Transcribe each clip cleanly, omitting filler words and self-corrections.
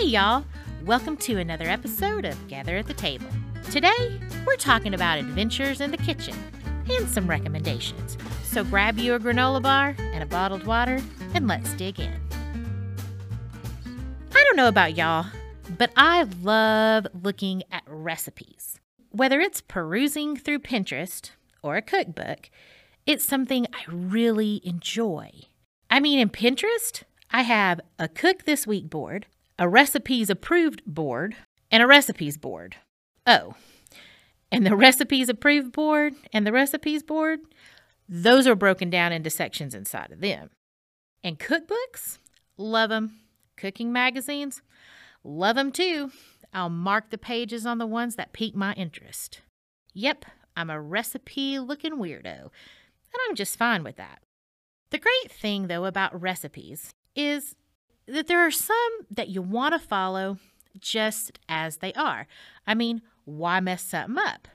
Hey y'all, welcome to another episode of Gather at the Table. Today, we're talking about adventures in the kitchen and some recommendations. So grab you a granola bar and a bottled water and let's dig in. I don't know about y'all, but I love looking at recipes. Whether it's perusing through Pinterest or a cookbook, it's something I really enjoy. I mean, in Pinterest, I have a Cook This Week board, a Recipes Approved board, and a Recipes board. Oh, and the Recipes Approved board and the Recipes board, those are broken down into sections inside of them. And cookbooks, love them. Cooking magazines, love them too. I'll mark the pages on the ones that pique my interest. Yep, I'm a recipe-looking weirdo, and I'm just fine with that. The great thing, though, about recipes is that there are some that you want to follow just as they are. I mean, why mess something up?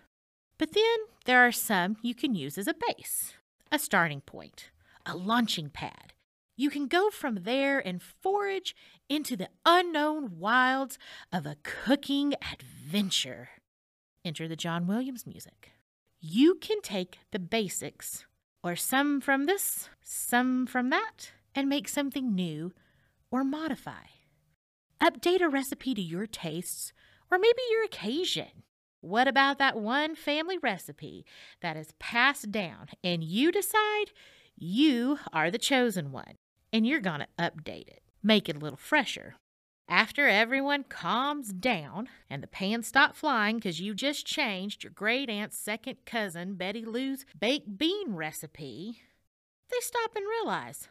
But then there are some you can use as a base, a starting point, a launching pad. You can go from there and forage into the unknown wilds of a cooking adventure. Enter the John Williams music. You can take the basics, or some from this, some from that, and make something new or modify. Update a recipe to your tastes or maybe your occasion. What about that one family recipe that is passed down and you decide you are the chosen one? And you're going to update it, make it a little fresher. After everyone calms down and the pans stop flying because you just changed your great aunt's second cousin Betty Lou's baked bean recipe, they stop and realize,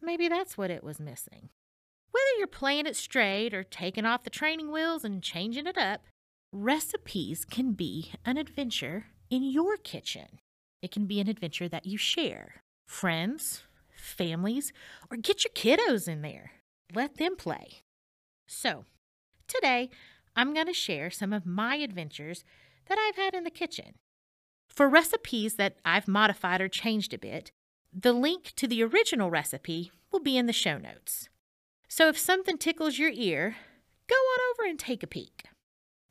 maybe that's what it was missing. Whether you're playing it straight or taking off the training wheels and changing it up, recipes can be an adventure in your kitchen. It can be an adventure that you share. Friends, families, or get your kiddos in there. Let them play. So, today, I'm going to share some of my adventures that I've had in the kitchen. For recipes that I've modified or changed a bit, the link to the original recipe will be in the show notes. So if something tickles your ear, go on over and take a peek.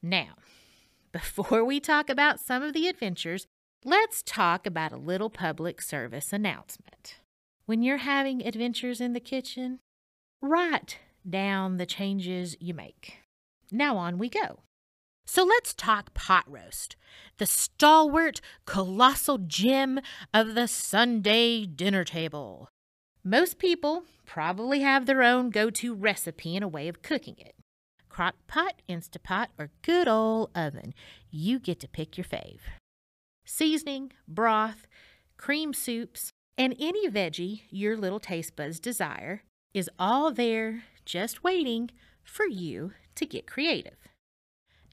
Now, before we talk about some of the adventures, let's talk about a little public service announcement. When you're having adventures in the kitchen, write down the changes you make. Now on we go. So let's talk pot roast, the stalwart, colossal gem of the Sunday dinner table. Most people probably have their own go-to recipe and a way of cooking it. Crock-Pot, Instapot, or good old oven. You get to pick your fave. Seasoning, broth, cream soups, and any veggie your little taste buds desire is all there just waiting for you to get creative.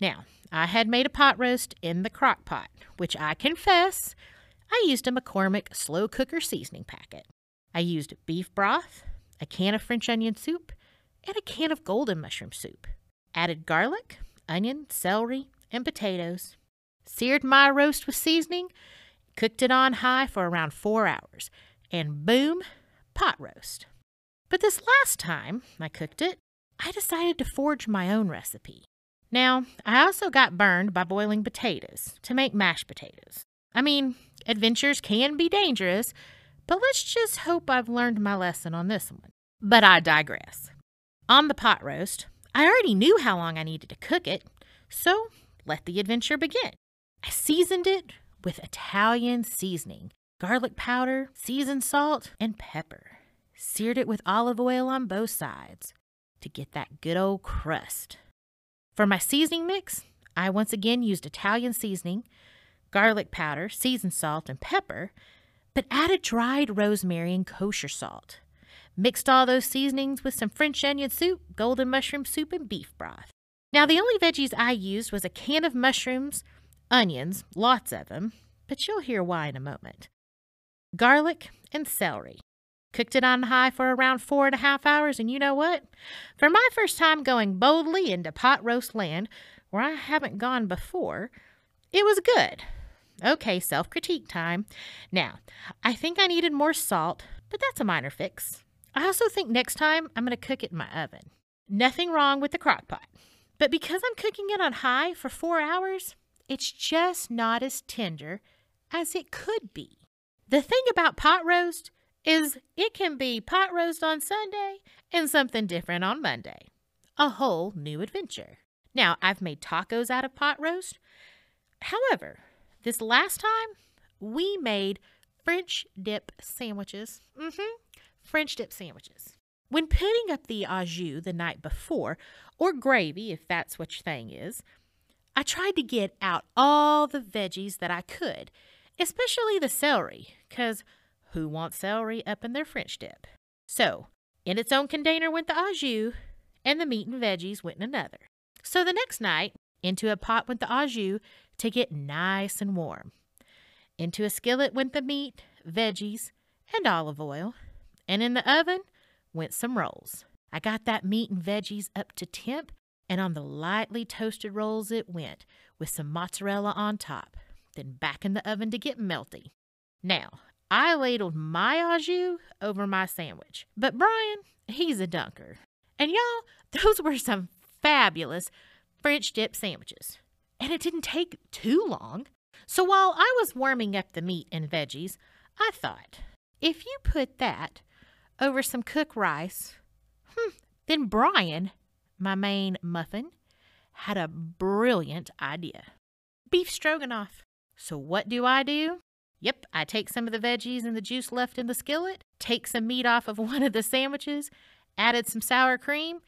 Now, I had made a pot roast in the crock pot, which I confess, I used a McCormick slow cooker seasoning packet. I used beef broth, a can of French onion soup, and a can of golden mushroom soup. Added garlic, onion, celery, and potatoes. Seared my roast with seasoning, cooked it on high for around 4 hours, and boom, pot roast. But this last time I cooked it, I decided to forge my own recipe. Now, I also got burned by boiling potatoes to make mashed potatoes. I mean, adventures can be dangerous, but let's just hope I've learned my lesson on this one. But I digress. On the pot roast, I already knew how long I needed to cook it, so let the adventure begin. I seasoned it with Italian seasoning, garlic powder, seasoned salt, and pepper. Seared it with olive oil on both sides to get that good old crust. For my seasoning mix, I once again used Italian seasoning, garlic powder, seasoned salt, and pepper, but added dried rosemary and kosher salt. Mixed all those seasonings with some French onion soup, golden mushroom soup, and beef broth. Now, the only veggies I used was a can of mushrooms, onions, lots of them, but you'll hear why in a moment. Garlic and celery. Cooked it on high for around 4.5 hours, and you know what? For my first time going boldly into pot roast land, where I haven't gone before, it was good. Okay, self-critique time. Now, I think I needed more salt, but that's a minor fix. I also think next time I'm going to cook it in my oven. Nothing wrong with the crock pot, but because I'm cooking it on high for 4 hours, it's just not as tender as it could be. The thing about pot roast is it can be pot roast on Sunday and something different on Monday. A whole new adventure. Now, I've made tacos out of pot roast. However, this last time, we made French dip sandwiches. French dip sandwiches. When putting up the au jus the night before, or gravy if that's what your thing is, I tried to get out all the veggies that I could, especially the celery, because who wants celery up in their French dip? So, in its own container went the au jus, and the meat and veggies went in another. So the next night, into a pot went the au jus to get nice and warm. Into a skillet went the meat, veggies, and olive oil, and in the oven went some rolls. I got that meat and veggies up to temp, and on the lightly toasted rolls it went, with some mozzarella on top, then back in the oven to get melty. Now, I ladled my au jus over my sandwich, but Brian, he's a dunker. And y'all, those were some fabulous French dip sandwiches. And it didn't take too long. So while I was warming up the meat and veggies, I thought, if you put that over some cooked rice, then Brian, my main muffin, had a brilliant idea. Beef stroganoff. So what do? Yep, I take some of the veggies and the juice left in the skillet, take some meat off of one of the sandwiches, added some sour cream,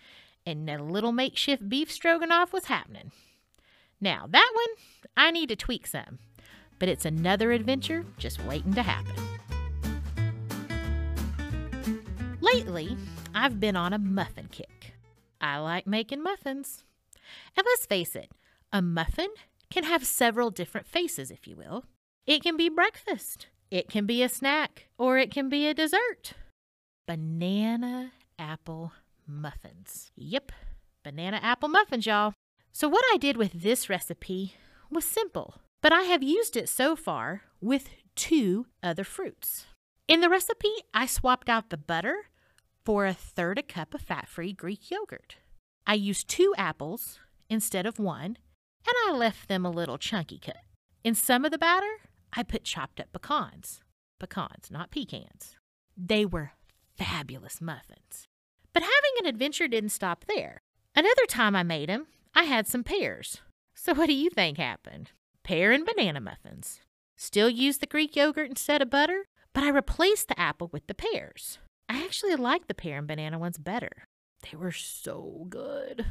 and a little makeshift beef stroganoff was happening. Now, that one, I need to tweak some, but it's another adventure just waiting to happen. Lately, I've been on a muffin kick. I like making muffins. And let's face it, a muffin can have several different faces, if you will. It can be breakfast, it can be a snack, or it can be a dessert. Banana apple muffins. Yep, banana apple muffins, y'all. So what I did with this recipe was simple, but I have used it so far with 2 other fruits. In the recipe, I swapped out the butter for 1/3 a cup of fat-free Greek yogurt. I used 2 apples instead of 1, and I left them a little chunky cut. In some of the batter, I put chopped up pecans. Pecans, not pecans. They were fabulous muffins. But having an adventure didn't stop there. Another time I made them, I had some pears. So what do you think happened? Pear and banana muffins. Still used the Greek yogurt instead of butter, but I replaced the apple with the pears. I actually liked the pear and banana ones better. They were so good.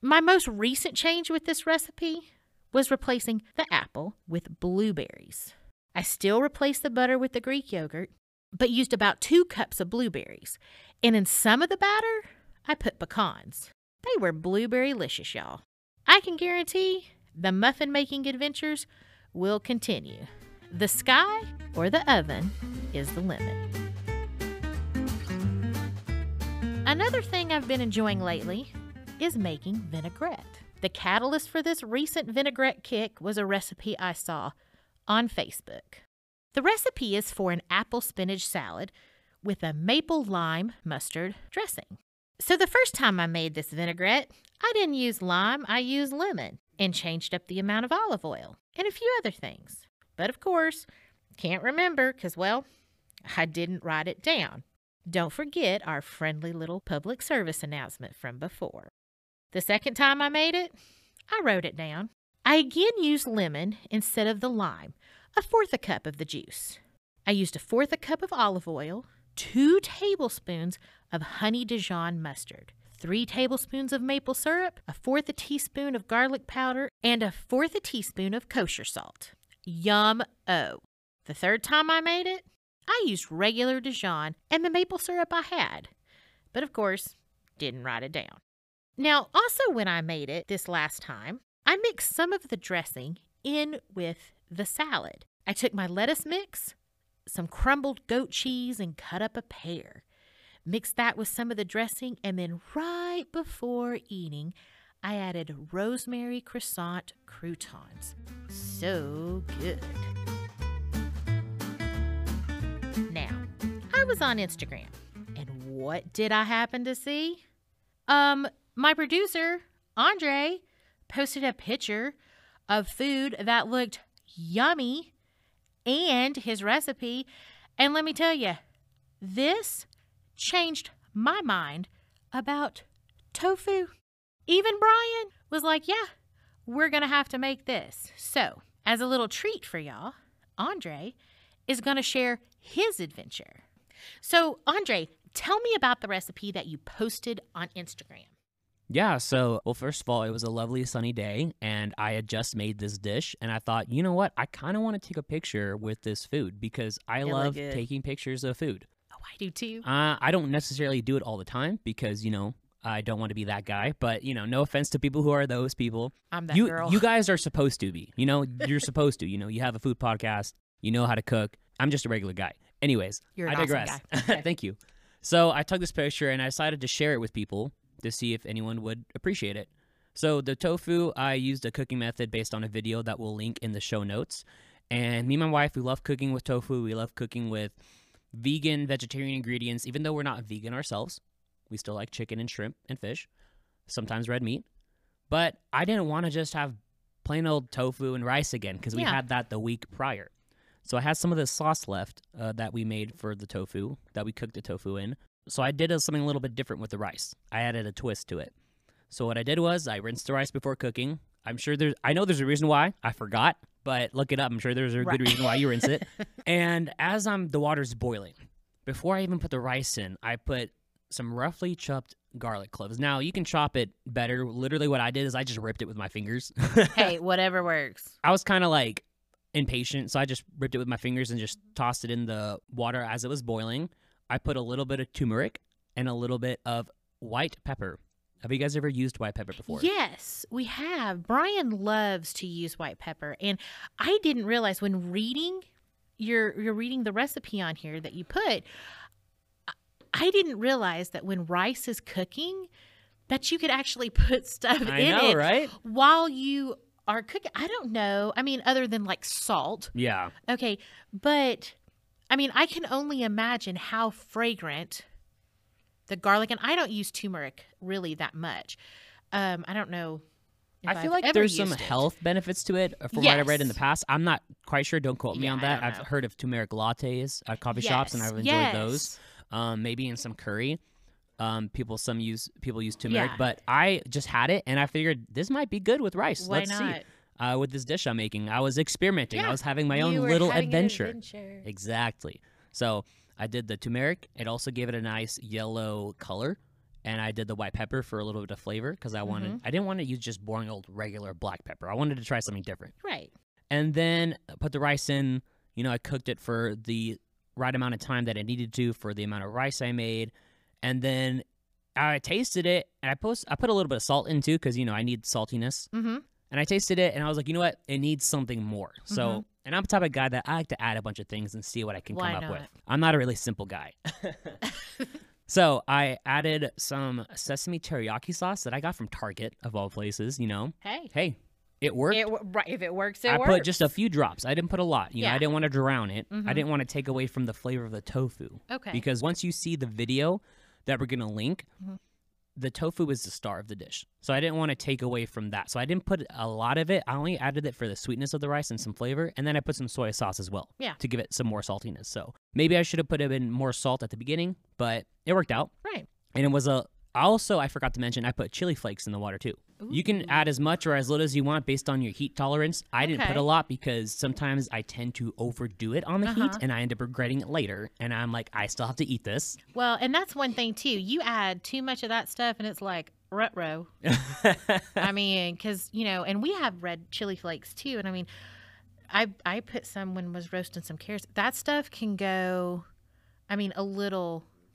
My most recent change with this recipe was replacing the apple with blueberries. I still replaced the butter with the Greek yogurt, but used about 2 cups of blueberries. And in some of the batter, I put pecans. They were blueberry-licious, y'all. I can guarantee the muffin-making adventures will continue. The sky or the oven is the limit. Another thing I've been enjoying lately is making vinaigrette. The catalyst for this recent vinaigrette kick was a recipe I saw on Facebook. The recipe is for an apple spinach salad with a maple lime mustard dressing. So the first time I made this vinaigrette, I didn't use lime, I used lemon, and changed up the amount of olive oil and a few other things. But of course, can't remember because, well, I didn't write it down. Don't forget our friendly little public service announcement from before. The second time I made it, I wrote it down. I again used lemon instead of the lime, 1/4 a cup of the juice. I used 1/4 a cup of olive oil, 2 tablespoons of honey Dijon mustard, 3 tablespoons of maple syrup, 1/4 a teaspoon of garlic powder, and 1/4 a teaspoon of kosher salt. Yum-o! The third time I made it, I used regular Dijon and the maple syrup I had, but of course, didn't write it down. Now, also when I made it this last time, I mixed some of the dressing in with the salad. I took my lettuce mix, some crumbled goat cheese, and cut up a pear. Mixed that with some of the dressing, and then right before eating, I added rosemary croissant croutons. So good. Now, I was on Instagram, and what did I happen to see? My producer, Andraé, posted a picture of food that looked yummy and his recipe. And let me tell you, this changed my mind about tofu. Even Brian was like, yeah, we're going to have to make this. So, as a little treat for y'all, Andraé is going to share his adventure. So, Andraé, tell me about the recipe that you posted on Instagram. Yeah, so, well, first of all, it was a lovely sunny day, and I had just made this dish, and I thought, you know what? I kind of want to take a picture with this food because I love taking pictures of food. Oh, I do too. I don't necessarily do it all the time because, you know, I don't want to be that guy, but, you know, no offense to people who are those people. I'm that girl. You guys are supposed to be, you know, you're supposed to, you know, you have a food podcast, you know how to cook. I'm just a regular guy. Anyways, I digress. Awesome guy. Okay. Thank you. So I took this picture and I decided to share it with people to see if anyone would appreciate it. So the tofu, I used a cooking method based on a video that we'll link in the show notes. And me and my wife, we love cooking with tofu. We love cooking with vegan, vegetarian ingredients, even though we're not vegan ourselves. We still like chicken and shrimp and fish, sometimes red meat. But I didn't want to just have plain old tofu and rice again because we had that the week prior. So I had some of the sauce left that we made for the tofu, that we cooked the tofu in. So I did something a little bit different with the rice. I added a twist to it. So what I did was I rinsed the rice before cooking. I know there's a reason why. I forgot, but look it up. I'm sure there's a good reason why you rinse it. And as the water's boiling, before I even put the rice in, I put some roughly chopped garlic cloves. Now, you can chop it better. Literally what I did is I just ripped it with my fingers. Hey, whatever works. I was kind of like impatient, so I just ripped it with my fingers and just tossed it in the water as it was boiling. I put a little bit of turmeric and a little bit of white pepper. Have you guys ever used white pepper before? Yes, we have. Brian loves to use white pepper. And I didn't realize when reading, you're reading the recipe on here that you put, I didn't realize that when rice is cooking, that you could actually put stuff in it right? While you are cooking. I don't know. I mean, other than like salt. Yeah. Okay, but I mean, I can only imagine how fragrant the garlic, and I don't use turmeric really that much. I don't know. I feel like there's some health benefits to it from what I read in the past. I'm not quite sure. Don't quote me on that. I've heard of turmeric lattes at coffee shops, and I've enjoyed those. Maybe in some curry. People use turmeric, but I just had it, and I figured this might be good with rice. Let's see. With this dish I'm making. I was experimenting. Yeah, I was having my own little adventure. Exactly. So I did the turmeric. It also gave it a nice yellow color. And I did the white pepper for a little bit of flavor because I didn't want to use just boring old regular black pepper. I wanted to try something different. Right. And then I put the rice in. You know, I cooked it for the right amount of time that I needed to for the amount of rice I made. And then I tasted it. And I put a little bit of salt in too because, you know, I need saltiness. Mm-hmm. And I tasted it, and I was like, you know what? It needs something more. So, and I'm the type of guy that I like to add a bunch of things and see what I can come up with. I'm not a really simple guy. So I added some sesame teriyaki sauce that I got from Target, of all places, you know. Hey, it worked. If it works, it works. I put just a few drops. I didn't put a lot. You know, I didn't want to drown it. Mm-hmm. I didn't want to take away from the flavor of the tofu. Okay. Because once you see the video that we're going to link, the tofu is the star of the dish. So I didn't want to take away from that. So I didn't put a lot of it. I only added it for the sweetness of the rice and some flavor. And then I put some soy sauce as well to give it some more saltiness. So maybe I should have put in more salt at the beginning, but it worked out. Right. And it was also, I forgot to mention, I put chili flakes in the water too. Ooh. You can add as much or as little as you want based on your heat tolerance. I didn't put a lot because sometimes I tend to overdo it on the heat and I end up regretting it later. And I'm like, I still have to eat this. Well, and that's one thing too. You add too much of that stuff and it's like, ruh-roh. I mean, because, you know, and we have red chili flakes too. And I mean, I put some when I was roasting some carrots. That stuff can go, I mean,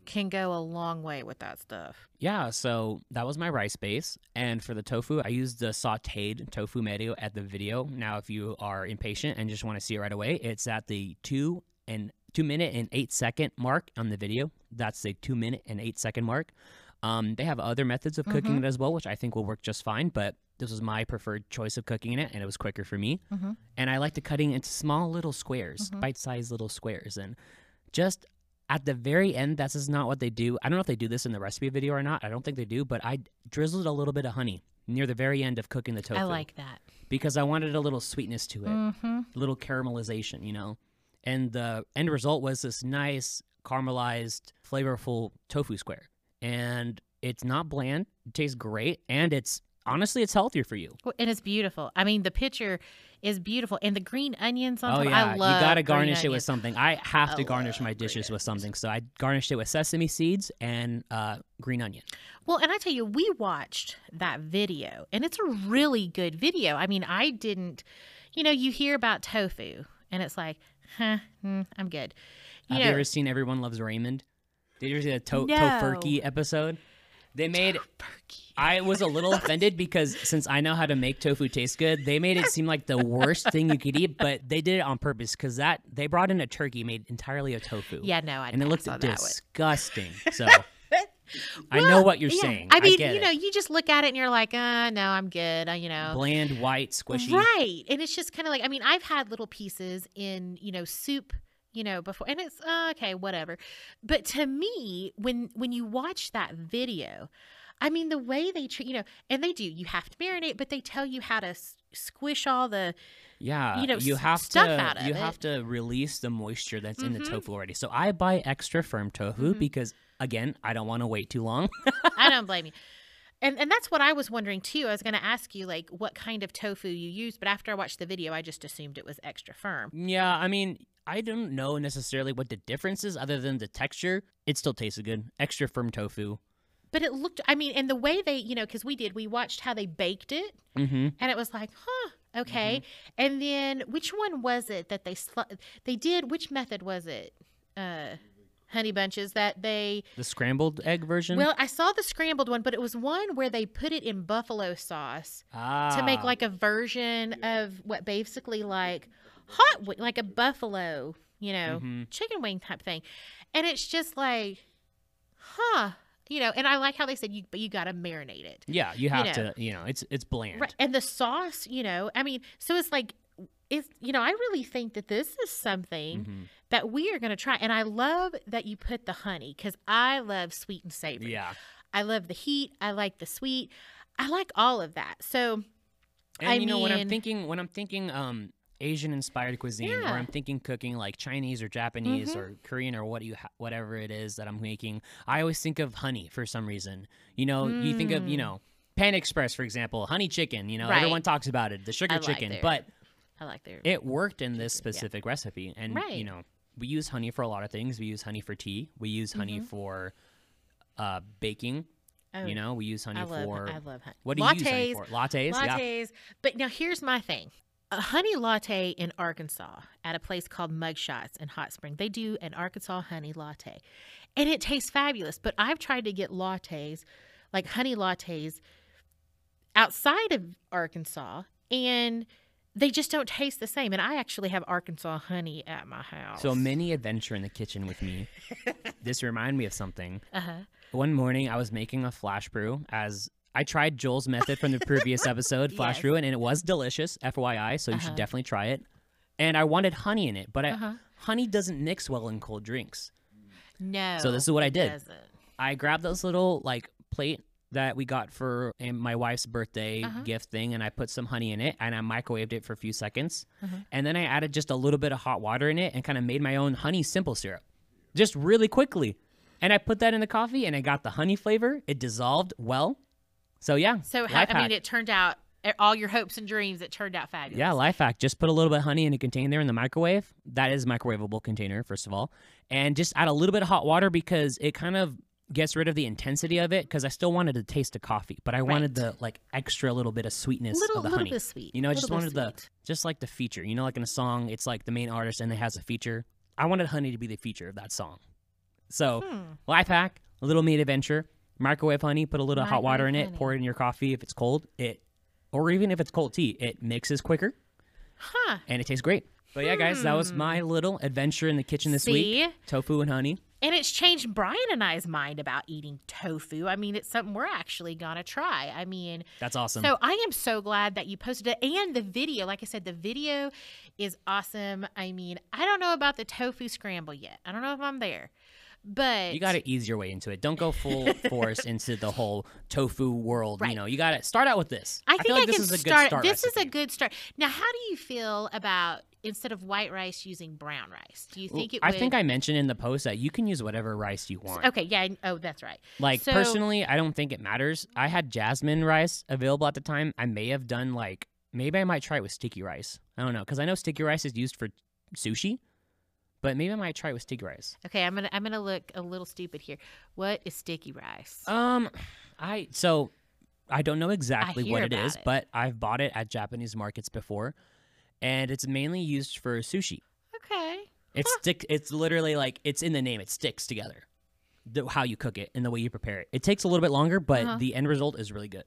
can go a long way with that stuff. Yeah, so that was my rice base. And for the tofu, I used the sauteed tofu mayo at the video. Now, if you are impatient and just want to see it right away, it's at the 2 minute and 8 second mark on the video. That's the 2 minute and 8 second mark. They have other methods of cooking it as well, which I think will work just fine, but this was my preferred choice of cooking it, and it was quicker for me. And I like to cutting into small little squares, bite-sized little squares. And just At the very end, this is not what they do. I don't know if they do this in the recipe video or not. I don't think they do, but I drizzled a little bit of honey near the very end of cooking the tofu. I like that. Because I wanted a little sweetness to it, a little caramelization, you know? And the end result was this nice caramelized, flavorful tofu square. And it's not bland. It tastes great. And it's, honestly, it's healthier for you. Well, and it's beautiful. I mean, the picture is beautiful. And the green onions on top. Oh, yeah. I love. You got to garnish it with something. I have to garnish my dishes with something. So I garnished it with sesame seeds and green onion. Well, and I tell you, we watched that video. And it's a really good video. I mean, I didn't, you know, you hear about tofu. And it's like, I'm good. Have you ever seen Everyone Loves Raymond? Did you ever see the Tofurky episode? They made, I was a little offended because since I know how to make tofu taste good, they made it seem like the worst thing you could eat, but they did it on purpose because that they brought in a turkey made entirely of tofu. Yeah, no, I didn't. And it looked disgusting. So I know what you're saying. I mean, you know, you just look at it and you're like, no, I'm good. You know, bland, white, squishy. Right. And it's just kind of like, I mean, I've had little pieces in, you know, soup. You know, before, and it's okay, whatever. But to me, when you watch that video, I mean, the way they treat, you know, and they do, you have to marinate, but they tell you how to squish all the, you know, you have stuff to, out of you it. Have to release the moisture that's in the tofu already. So I buy extra firm tofu because, again, I don't want to wait too long. I don't blame you. And that's what I was wondering, too. I was going to ask you, like, what kind of tofu you use. But after I watched the video, I just assumed it was extra firm. Yeah, I mean, I don't know necessarily what the difference is other than the texture. It still tasted good. Extra firm tofu. But it looked, I mean, and the way they, you know, because we watched how they baked it. And it was like, okay. And then which one was it that they did? Which method was it? Honey bunches that they the scrambled egg version. Well, I saw the scrambled one, but it was one where they put it in buffalo sauce to make like a version of what basically like hot, like a buffalo, you know, chicken wing type thing. And it's just like, you know, and I like how they said, but you got to marinate it. Yeah, you have to, you know, it's bland. Right. And the sauce, you know, I mean, so it's like, it's, you know, I really think that this is something that we are going to try. And I love that you put the honey because I love sweet and savory. Yeah. I love the heat. I like the sweet. I like all of that. So, and I mean, when I'm thinking Asian-inspired cuisine or I'm thinking cooking like Chinese or Japanese or Korean or whatever it is that I'm making, I always think of honey for some reason. You know, you think of, you know, Panda Express, for example, honey chicken. You know, everyone talks about it, the sugar chicken. But I like their. It worked in this specific recipe. And, you know, we use honey for a lot of things. We use honey for tea. We use honey for baking. Oh, you know, we use honey for. I love honey. What do you use honey for? Lattes. Lattes. Yeah. But now here's my thing. A honey latte in Arkansas at a place called Mugshots in Hot Spring. They do an Arkansas honey latte. And it tastes fabulous. But I've tried to get lattes, like honey lattes, outside of Arkansas. And they just don't taste the same. And I actually have Arkansas honey at my house. So mini adventure in the kitchen with me. This reminded me of something. One morning I was making a flash brew as I tried Joel's method from the previous episode, flash brew, and it was delicious, FYI. So you should definitely try it. And I wanted honey in it, but honey doesn't mix well in cold drinks. No. So this is what I did. I grabbed this little like plate that we got for my wife's birthday gift thing, and I put some honey in it, and I microwaved it for a few seconds. And then I added just a little bit of hot water in it and kind of made my own honey simple syrup just really quickly. And I put that in the coffee, and I got the honey flavor. It dissolved well. So, yeah. So, it turned out, all your hopes and dreams, it turned out fabulous. Yeah, life hack. Just put a little bit of honey in a container in the microwave. That is a microwavable container, first of all. And just add a little bit of hot water because it kind of gets rid of the intensity of it because I still wanted to taste the coffee, but I wanted the like extra little bit of sweetness of the honey. Little bit sweet. You know, I just wanted just like the feature. You know, like in a song, it's like the main artist and it has a feature. I wanted honey to be the feature of that song. So life hack, a little meat adventure, microwave honey, put a little hot water in it, pour it in your coffee if it's cold. Or even if it's cold tea, it mixes quicker. And it tastes great. But yeah, guys, that was my little adventure in the kitchen this week. Tofu and honey. And it's changed Brian and I's mind about eating tofu. I mean, it's something we're actually going to try. I mean. That's awesome. So I am so glad that you posted it. And the video, like I said, the video is awesome. I mean, I don't know about the tofu scramble yet. I don't know if I'm there. But you got to ease your way into it. Don't go full force into the whole tofu world. Right. You know, you got to start out with this. I feel like this is a good start. This is a good start. Now, how do you feel about instead of white rice using brown rice? Do you think it would... I think I mentioned in the post that you can use whatever rice you want. Okay, yeah. Oh, that's right. Like, so, personally, I don't think it matters. I had jasmine rice available at the time. I may have done like... Maybe I might try it with sticky rice. I don't know, because I know sticky rice is used for sushi. But maybe I might try it with sticky rice. Okay, I'm gonna look a little stupid here. What is sticky rice? I don't know exactly what it is, but I've bought it at Japanese markets before, and it's mainly used for sushi. Okay. It's It's literally like it's in the name. It sticks together. How you cook it and the way you prepare it. It takes a little bit longer, but the end result is really good.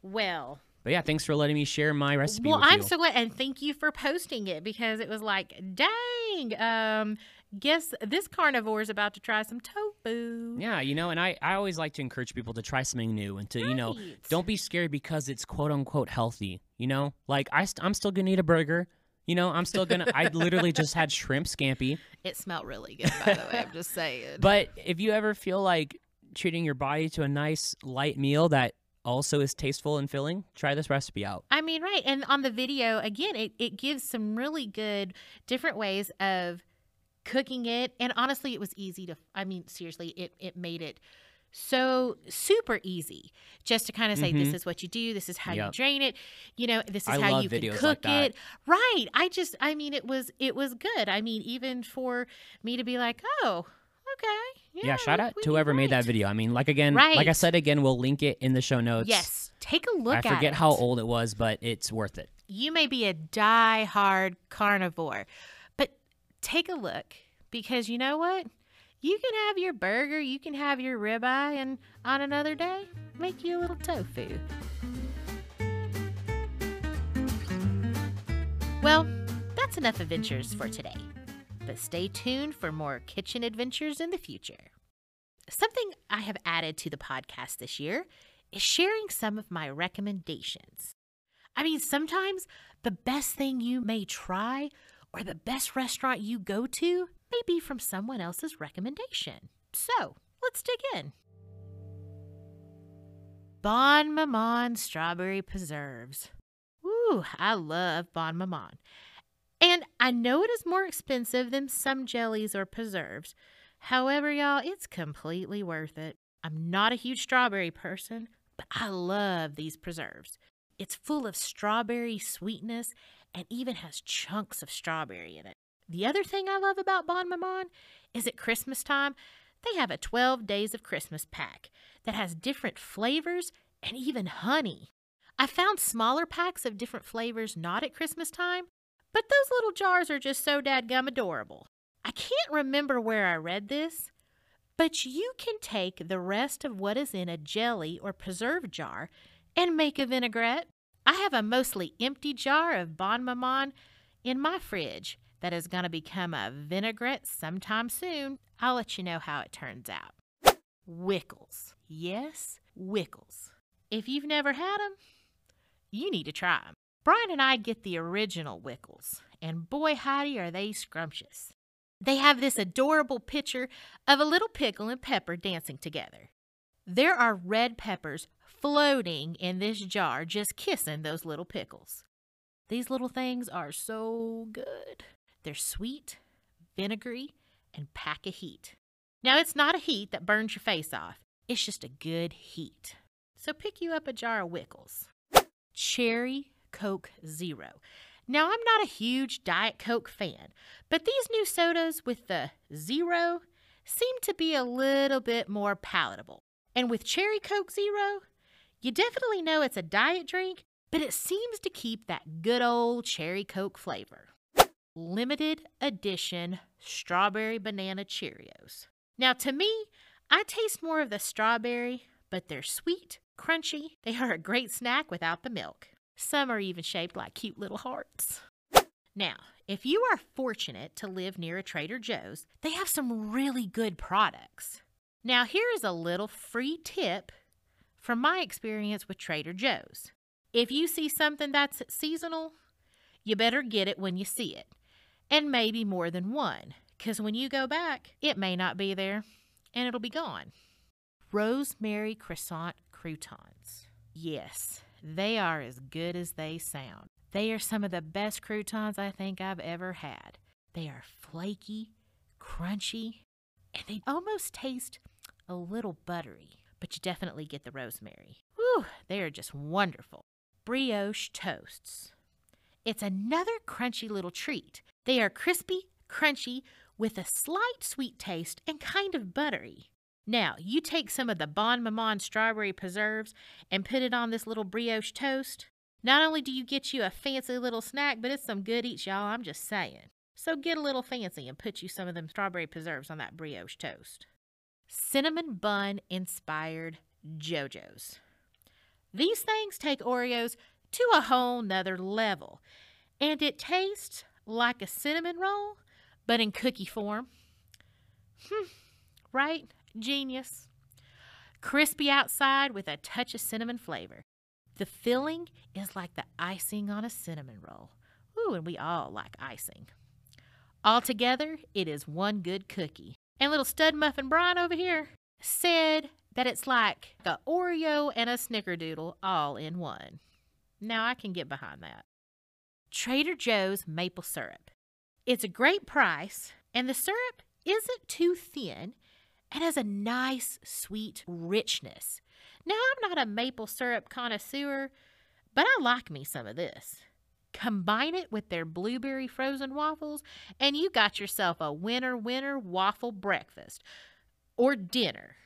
Well. But yeah, thanks for letting me share my recipe with you. Well, I'm so glad, and thank you for posting it, because it was like, dang, guess this carnivore is about to try some tofu. Yeah, you know, and I always like to encourage people to try something new and to, you know, don't be scared because it's quote-unquote healthy, you know? Like, I'm still going to eat a burger. You know, I'm still going to... I literally just had shrimp scampi. It smelled really good, by the way. I'm just saying. But if you ever feel like treating your body to a nice, light meal that also is tasteful and filling, try this recipe out. I mean, right. And on the video, again, it gives some really good different ways of cooking it. And honestly, it was easy to, I mean, seriously, it made it so super easy just to kind of say, this is what you do. This is how you drain it. You know, this is how you can cook it. Right. It was good. I mean, even for me to be like, oh, okay. Yeah, shout out to whoever made that video. I mean, like I said again, we'll link it in the show notes. Yes, take a look at it. I forget how old it was, but it's worth it. You may be a die-hard carnivore, but take a look, because you know what? You can have your burger, you can have your ribeye, and on another day, make you a little tofu. Well, that's enough adventures for today. But stay tuned for more kitchen adventures in the future. Something I have added to the podcast this year is sharing some of my recommendations. I mean, sometimes the best thing you may try or the best restaurant you go to may be from someone else's recommendation. So, let's dig in. Bon Maman Strawberry Preserves. Ooh, I love Bon Maman. And I know it is more expensive than some jellies or preserves. However, y'all, it's completely worth it. I'm not a huge strawberry person, but I love these preserves. It's full of strawberry sweetness and even has chunks of strawberry in it. The other thing I love about Bon Maman is at Christmas time, they have a 12 Days of Christmas pack that has different flavors and even honey. I found smaller packs of different flavors not at Christmas time, but those little jars are just so dadgum adorable. I can't remember where I read this, but you can take the rest of what is in a jelly or preserve jar and make a vinaigrette. I have a mostly empty jar of Bon Maman in my fridge that is going to become a vinaigrette sometime soon. I'll let you know how it turns out. Wickles. Yes, Wickles. If you've never had them, you need to try them. Brian and I get the original Wickles, and boy, howdy, are they scrumptious. They have this adorable picture of a little pickle and pepper dancing together. There are red peppers floating in this jar, just kissing those little pickles. These little things are so good. They're sweet, vinegary, and pack a heat. Now, it's not a heat that burns your face off. It's just a good heat. So pick you up a jar of Wickles. Cherry Coke Zero. Now, I'm not a huge Diet Coke fan, but these new sodas with the zero seem to be a little bit more palatable. And with Cherry Coke Zero, you definitely know it's a diet drink, but it seems to keep that good old Cherry Coke flavor. Limited edition Strawberry Banana Cheerios. Now, to me, I taste more of the strawberry, but they're sweet, crunchy. They are a great snack without the milk. Some are even shaped like cute little hearts. Now, if you are fortunate to live near a Trader Joe's, they have some really good products. Now, here is a little free tip from my experience with Trader Joe's. If you see something that's seasonal, you better get it when you see it, and maybe more than one, because when you go back, it may not be there and it'll be gone. Rosemary croissant croutons. Yes, they are as good as they sound. They are some of the best croutons I think I've ever had. They are flaky, crunchy, and they almost taste a little buttery, but you definitely get the rosemary. Whew, they are just wonderful. Brioche toasts. It's another crunchy little treat. They are crispy, crunchy, with a slight sweet taste and kind of buttery. Now, you take some of the Bon Maman strawberry preserves and put it on this little brioche toast. Not only do you get you a fancy little snack, but it's some good eats, y'all, I'm just saying. So get a little fancy and put you some of them strawberry preserves on that brioche toast. Cinnamon bun-inspired JoJo's. These things take Oreos to a whole nother level. And it tastes like a cinnamon roll, but in cookie form. Right? Genius. Crispy outside with a touch of cinnamon flavor. The filling is like the icing on a cinnamon roll. Ooh, and we all like icing. Altogether, it is one good cookie. And little Stud Muffin Brian over here said that it's like an Oreo and a snickerdoodle all in one. Now I can get behind that. Trader Joe's maple syrup. It's a great price, and the syrup isn't too thin and has a nice, sweet richness. Now, I'm not a maple syrup connoisseur, but I like me some of this. Combine it with their blueberry frozen waffles, and you got yourself a winner waffle breakfast. Or dinner,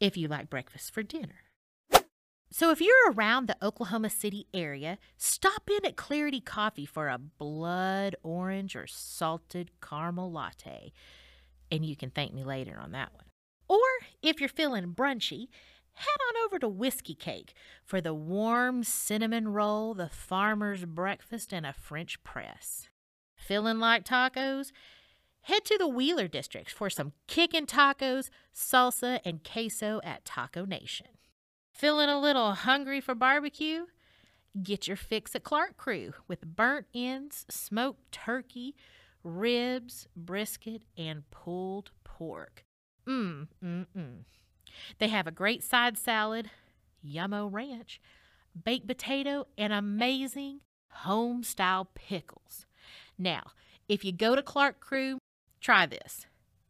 if you like breakfast for dinner. So if you're around the Oklahoma City area, stop in at Clarity Coffee for a blood orange or salted caramel latte. And you can thank me later on that one. Or if you're feeling brunchy, head on over to Whiskey Cake for the warm cinnamon roll, the farmer's breakfast, and a French press. Feeling like tacos? Head to the Wheeler District for some kickin' tacos, salsa, and queso at Taco Nation. Feeling a little hungry for barbecue? Get your fix at Clark Crew with burnt ends, smoked turkey, ribs, brisket, and pulled pork. They have a great side salad, Yummo Ranch, baked potato, and amazing home-style pickles. Now, if you go to Clark Crew, try this.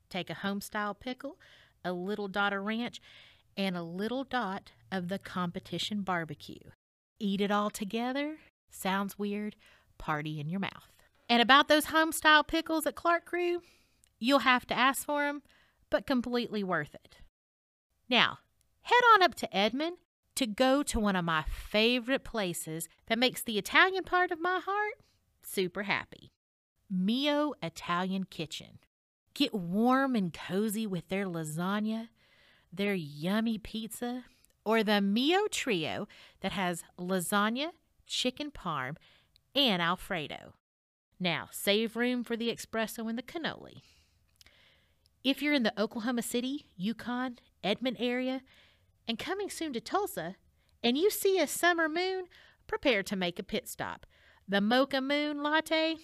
Take a home-style pickle, a little dot of ranch, and a little dot of the competition barbecue. Eat it all together. Sounds weird. Party in your mouth. And about those home-style pickles at Clark Crew, you'll have to ask for them, but completely worth it. Now, head on up to Edmond to go to one of my favorite places that makes the Italian part of my heart super happy. Mio Italian Kitchen. Get warm and cozy with their lasagna, their yummy pizza, or the Mio Trio that has lasagna, chicken parm, and Alfredo. Now, save room for the espresso and the cannoli. If you're in the Oklahoma City, Yukon, Edmond area, and coming soon to Tulsa, and you see a Summer Moon, prepare to make a pit stop. The Mocha Moon Latte,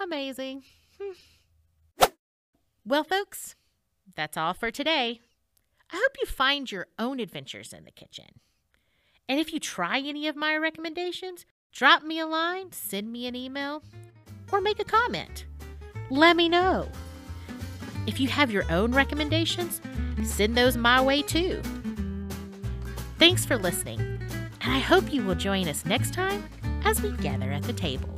amazing. Well, folks, that's all for today. I hope you find your own adventures in the kitchen. And if you try any of my recommendations, drop me a line, send me an email, or make a comment. Let me know. If you have your own recommendations, send those my way too. Thanks for listening, and I hope you will join us next time as we gather at the table.